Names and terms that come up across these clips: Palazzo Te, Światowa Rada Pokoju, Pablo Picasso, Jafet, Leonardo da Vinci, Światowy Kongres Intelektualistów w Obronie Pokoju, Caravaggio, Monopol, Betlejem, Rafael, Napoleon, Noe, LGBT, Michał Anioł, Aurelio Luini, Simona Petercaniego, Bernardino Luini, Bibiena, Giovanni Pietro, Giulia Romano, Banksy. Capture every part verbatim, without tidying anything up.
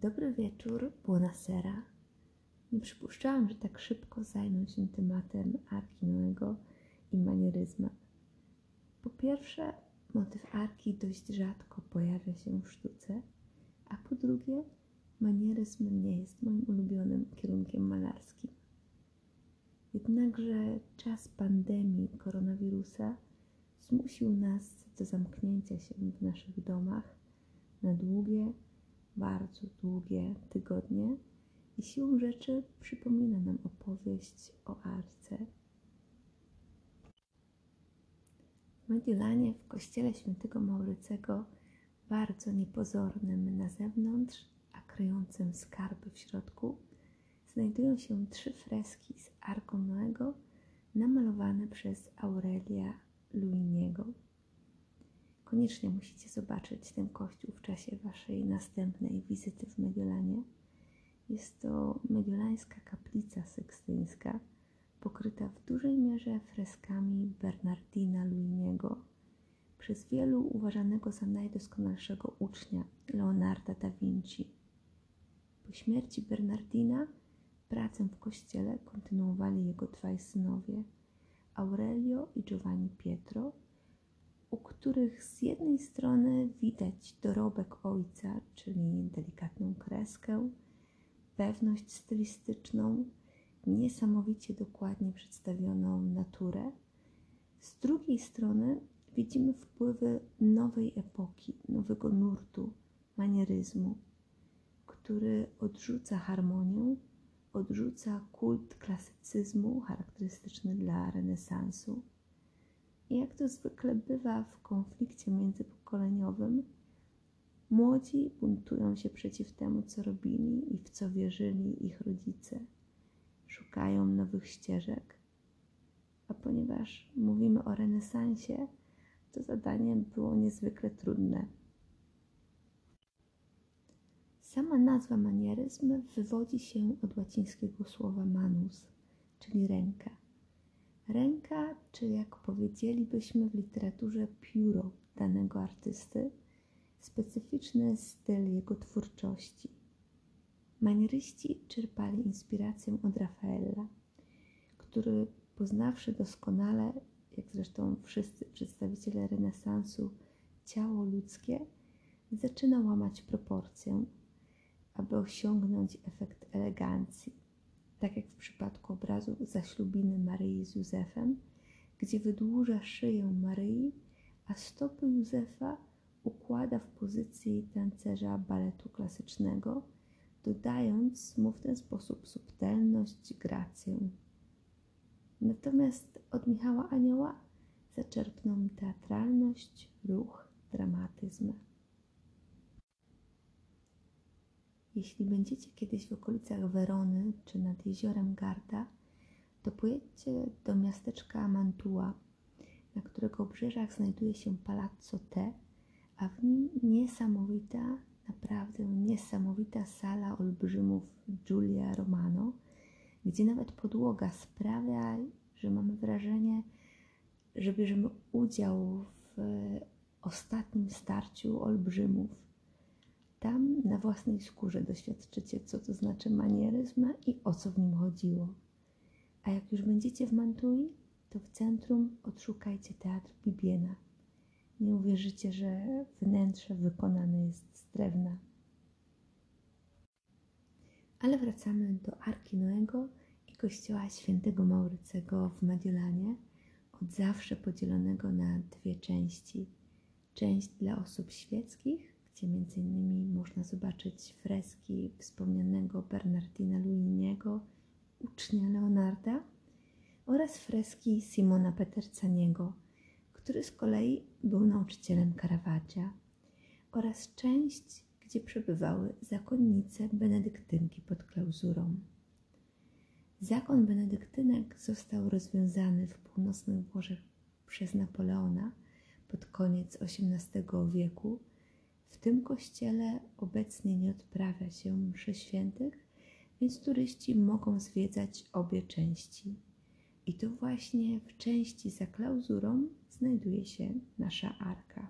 Dobry wieczór, buonasera. Nie przypuszczałam, że tak szybko zajmę się tematem arki Noego i manieryzmem. Po pierwsze, motyw arki dość rzadko pojawia się w sztuce, a po drugie, manieryzm nie jest moim ulubionym kierunkiem malarskim. Jednakże czas pandemii koronawirusa zmusił nas do zamknięcia się w naszych domach na długie, bardzo długie tygodnie i siłą rzeczy przypomina nam opowieść o arce. W Mediolanie, w kościele świętego Maurycego, bardzo niepozornym na zewnątrz, a kryjącym skarby w środku, znajdują się trzy freski z Arką Noego namalowane przez Aurelia Luiniego. Koniecznie musicie zobaczyć ten kościół w czasie waszej następnej wizyty w Mediolanie. Jest to mediolańska kaplica sykstyńska, pokryta w dużej mierze freskami Bernardina Luiniego, przez wielu uważanego za najdoskonalszego ucznia Leonarda da Vinci. Po śmierci Bernardina pracę w kościele kontynuowali jego dwaj synowie, Aurelio i Giovanni Pietro, u których z jednej strony widać dorobek ojca, czyli delikatną kreskę, pewność stylistyczną, niesamowicie dokładnie przedstawioną naturę, z drugiej strony widzimy wpływy nowej epoki, nowego nurtu, manieryzmu, który odrzuca harmonię, odrzuca kult klasycyzmu charakterystyczny dla renesansu. I jak to zwykle bywa w konflikcie międzypokoleniowym, młodzi buntują się przeciw temu, co robili i w co wierzyli ich rodzice. Szukają nowych ścieżek, a ponieważ mówimy o renesansie, to zadanie było niezwykle trudne. Sama nazwa manieryzm wywodzi się od łacińskiego słowa manus, czyli ręka. Ręka, czy jak powiedzielibyśmy w literaturze pióro danego artysty, specyficzny styl jego twórczości. Manieryści czerpali inspirację od Rafaela, który poznawszy doskonale, jak zresztą wszyscy przedstawiciele renesansu, ciało ludzkie, zaczyna łamać proporcję, aby osiągnąć efekt elegancji, tak jak w przypadku obrazu zaślubiny Maryi z Józefem, gdzie wydłuża szyję Maryi, a stopy Józefa układa w pozycji tancerza baletu klasycznego, dodając mu w ten sposób subtelność, grację. Natomiast od Michała Anioła zaczerpnął teatralność, ruch, dramatyzm. Jeśli będziecie kiedyś w okolicach Werony czy nad jeziorem Garda, to pojedźcie do miasteczka Mantua, na którego obrzeżach znajduje się Palazzo Te, a w nim niesamowita, naprawdę niesamowita sala olbrzymów Giulia Romano, gdzie nawet podłoga sprawia, że mamy wrażenie, że bierzemy udział w ostatnim starciu olbrzymów. Tam na własnej skórze doświadczycie, co to znaczy manieryzm i o co w nim chodziło. A jak już będziecie w Mantui, to w centrum odszukajcie teatr Bibiena. Nie uwierzycie, że wnętrze wykonane jest z drewna. Ale wracamy do Arki Noego i kościoła świętego Maurycego w Mediolanie, od zawsze podzielonego na dwie części. Część dla osób świeckich, gdzie między innymi można zobaczyć freski wspomnianego Bernardina Luiniego, ucznia Leonarda, oraz freski Simona Petercaniego, który z kolei był nauczycielem Caravaggia, oraz część, gdzie przebywały zakonnice benedyktynki pod klauzurą. Zakon benedyktynek został rozwiązany w północnych Włoszech przez Napoleona pod koniec osiemnastego wieku. W tym kościele obecnie nie odprawia się mszy świętych, więc turyści mogą zwiedzać obie części. I to właśnie w części za klauzurą znajduje się nasza arka.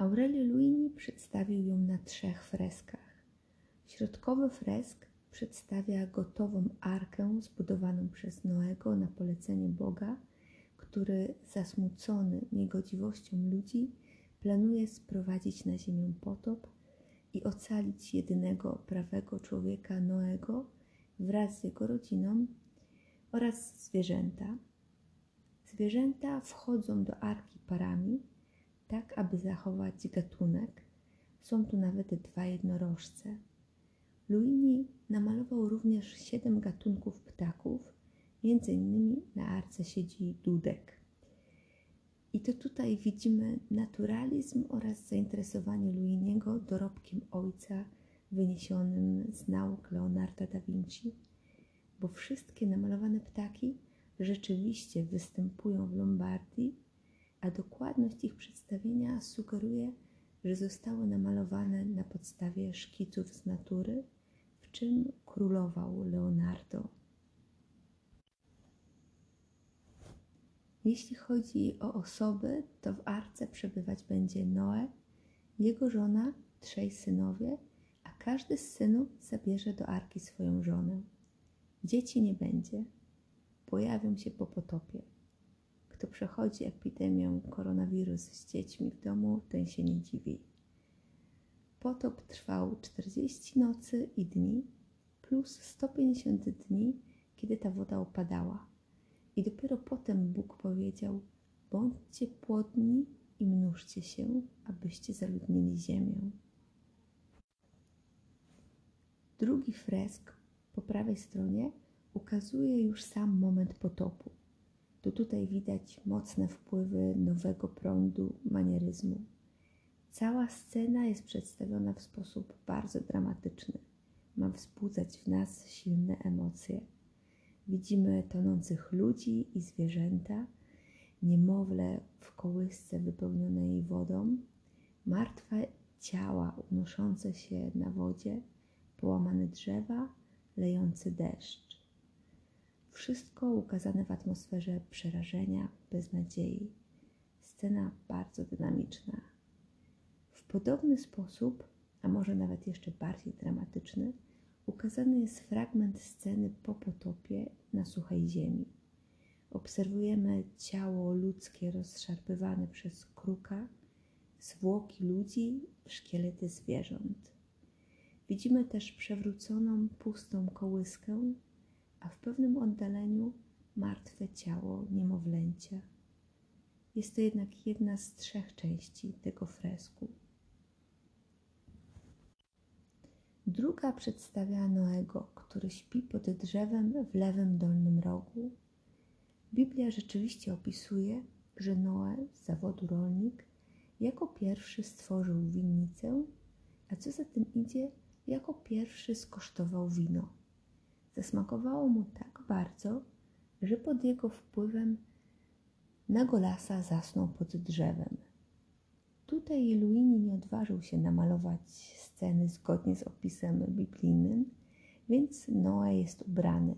Aurelio Luini przedstawił ją na trzech freskach. Środkowy fresk przedstawia gotową arkę zbudowaną przez Noego na polecenie Boga, który zasmucony niegodziwością ludzi planuje sprowadzić na ziemię potop i ocalić jedynego prawego człowieka Noego wraz z jego rodziną oraz zwierzęta. Zwierzęta wchodzą do arki parami, tak aby zachować gatunek. Są tu nawet dwa jednorożce. Luini namalował również siedem gatunków ptaków, między innymi na arce siedzi dudek. I to tutaj widzimy naturalizm oraz zainteresowanie Luiniego dorobkiem ojca wyniesionym z nauk Leonarda da Vinci, bo wszystkie namalowane ptaki rzeczywiście występują w Lombardii, a dokładność ich przedstawienia sugeruje, że zostały namalowane na podstawie szkiców z natury, w czym królował Leonardo. Jeśli chodzi o osoby, to w arce przebywać będzie Noe, jego żona, trzej synowie, a każdy z synów zabierze do arki swoją żonę. Dzieci nie będzie, pojawią się po potopie. Kto przechodzi epidemię koronawirus z dziećmi w domu, ten się nie dziwi. Potop trwał czterdzieści nocy i dni, plus sto pięćdziesiąt dni, kiedy ta woda opadała. I dopiero potem Bóg powiedział: bądźcie płodni i mnóżcie się, abyście zaludnili ziemię. Drugi fresk po prawej stronie ukazuje już sam moment potopu. To tutaj widać mocne wpływy nowego prądu manieryzmu. Cała scena jest przedstawiona w sposób bardzo dramatyczny. Ma wzbudzać w nas silne emocje. Widzimy tonących ludzi i zwierzęta, niemowlę w kołysce wypełnionej wodą, martwe ciała unoszące się na wodzie, połamane drzewa, lejący deszcz. Wszystko ukazane w atmosferze przerażenia, beznadziei. Scena bardzo dynamiczna. W podobny sposób, a może nawet jeszcze bardziej dramatyczny, ukazany jest fragment sceny po potopie na suchej ziemi. Obserwujemy ciało ludzkie rozszarpywane przez kruka, zwłoki ludzi, szkielety zwierząt. Widzimy też przewróconą, pustą kołyskę, a w pewnym oddaleniu martwe ciało niemowlęcia. Jest to jednak jedna z trzech części tego fresku. Druga przedstawia Noego, który śpi pod drzewem w lewym dolnym rogu. Biblia rzeczywiście opisuje, że Noe z zawodu rolnik jako pierwszy stworzył winnicę, a co za tym idzie, jako pierwszy skosztował wino. Zasmakowało mu tak bardzo, że pod jego wpływem Nagolasa zasnął pod drzewem. Tutaj Luini nie odważył się namalować sceny zgodnie z opisem biblijnym, więc Noe jest ubrany.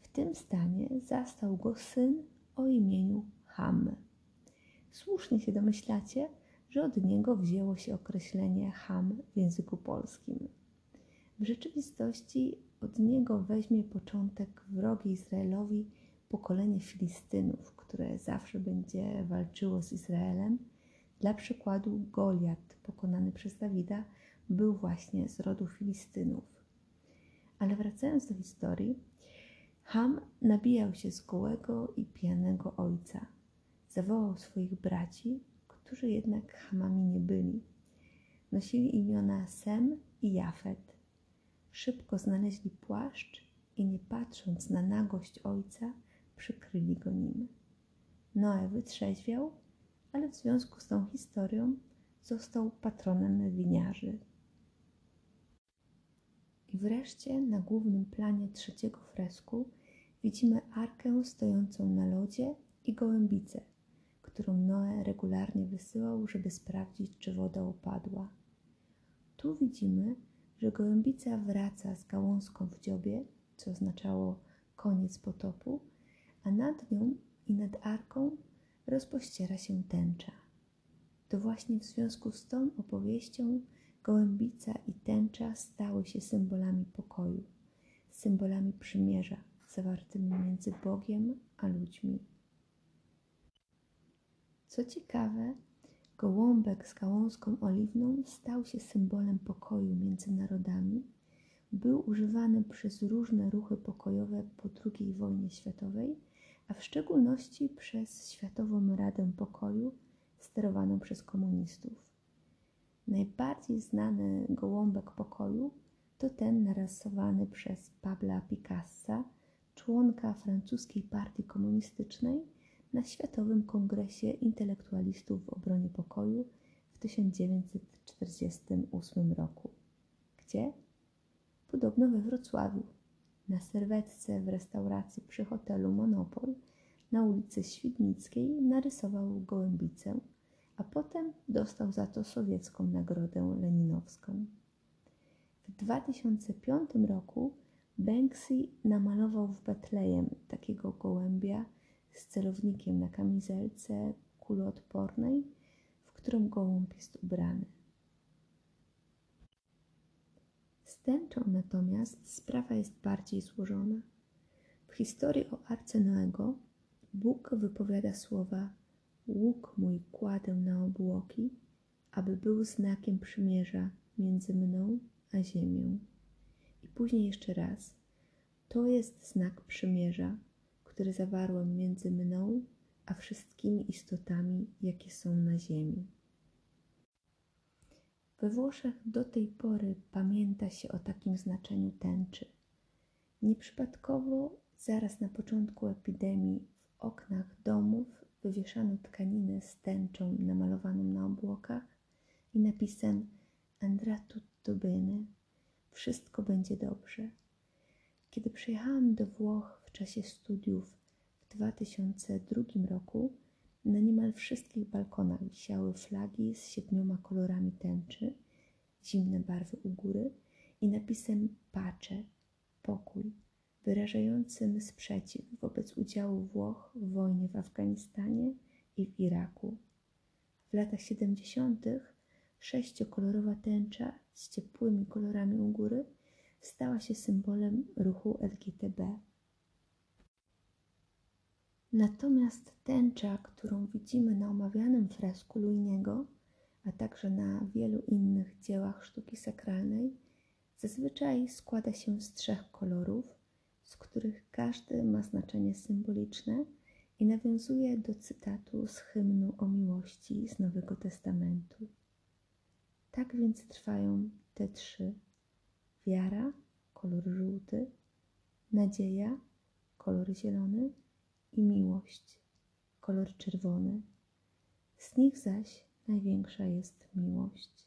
W tym stanie zastał go syn o imieniu Ham. Słusznie się domyślacie, że od niego wzięło się określenie Ham w języku polskim. W rzeczywistości od niego weźmie początek wrogie Izraelowi pokolenie Filistynów, które zawsze będzie walczyło z Izraelem. Dla przykładu Goliat, pokonany przez Dawida, był właśnie z rodu Filistynów. Ale wracając do historii, Ham nabijał się z gołego i pijanego ojca. Zawołał swoich braci, którzy jednak Hamami nie byli. Nosili imiona Sem i Jafet. Szybko znaleźli płaszcz i nie patrząc na nagość ojca, przykryli go nim. Noe wytrzeźwiał, ale w związku z tą historią został patronem winiarzy. I wreszcie na głównym planie trzeciego fresku widzimy arkę stojącą na lodzie i gołębicę, którą Noe regularnie wysyłał, żeby sprawdzić, czy woda opadła. Tu widzimy, że gołębica wraca z gałązką w dziobie, co oznaczało koniec potopu, a nad nią i nad arką rozpościera się tęcza. To właśnie w związku z tą opowieścią gołębica i tęcza stały się symbolami pokoju, symbolami przymierza zawartymi między Bogiem a ludźmi. Co ciekawe, gołąbek z gałązką oliwną stał się symbolem pokoju między narodami, był używany przez różne ruchy pokojowe po drugiej wojnie światowej, a w szczególności przez Światową Radę Pokoju sterowaną przez komunistów. Najbardziej znany gołąbek pokoju to ten narysowany przez Pabla Picassa, członka francuskiej partii komunistycznej, na Światowym Kongresie Intelektualistów w Obronie Pokoju w tysiąc dziewięćset czterdziestym ósmym roku. Gdzie? Podobno we Wrocławiu, na serwetce w restauracji przy hotelu Monopol na ulicy Świdnickiej narysował gołębicę, a potem dostał za to sowiecką nagrodę leninowską. W dwa tysiące piątym roku Banksy namalował w Betlejem takiego gołębia z celownikiem na kamizelce kuloodpornej, w którą gołąb jest ubrany. Z tęczą natomiast sprawa jest bardziej złożona. W historii o arce Noego Bóg wypowiada słowa: łuk mój kładę na obłoki, aby był znakiem przymierza między mną a ziemią. I później jeszcze raz: to jest znak przymierza, który zawarłem między mną a wszystkimi istotami, jakie są na ziemi. We Włoszech do tej pory pamięta się o takim znaczeniu tęczy. Nieprzypadkowo zaraz na początku epidemii w oknach domów wywieszano tkaninę z tęczą namalowaną na obłokach i napisem "Andrà tutto bene", wszystko będzie dobrze. Kiedy przyjechałam do Włoch w czasie studiów w dwa tysiące drugim roku, na niemal wszystkich balkonach wisiały flagi z siedmioma kolorami tęczy, zimne barwy u góry i napisem "Pace", pokój, wyrażającym sprzeciw wobec udziału Włoch w wojnie w Afganistanie i w Iraku. W latach siedemdziesiątych sześciokolorowa tęcza z ciepłymi kolorami u góry stała się symbolem ruchu L G B T. Natomiast tęcza, którą widzimy na omawianym fresku Luiniego, a także na wielu innych dziełach sztuki sakralnej, zazwyczaj składa się z trzech kolorów, z których każdy ma znaczenie symboliczne i nawiązuje do cytatu z hymnu o miłości z Nowego Testamentu. Tak więc trwają te trzy: wiara, kolor żółty, nadzieja, kolor zielony i miłość, kolor czerwony. Z nich zaś największa jest miłość.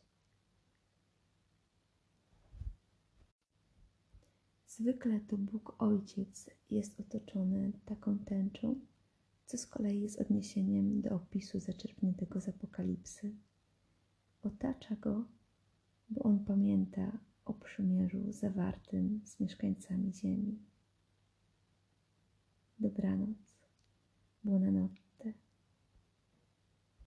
Zwykle to Bóg Ojciec jest otoczony taką tęczą, co z kolei jest odniesieniem do opisu zaczerpniętego z Apokalipsy. Otacza go, bo on pamięta o przymierzu zawartym z mieszkańcami ziemi. Dobranoc. Buonanotte.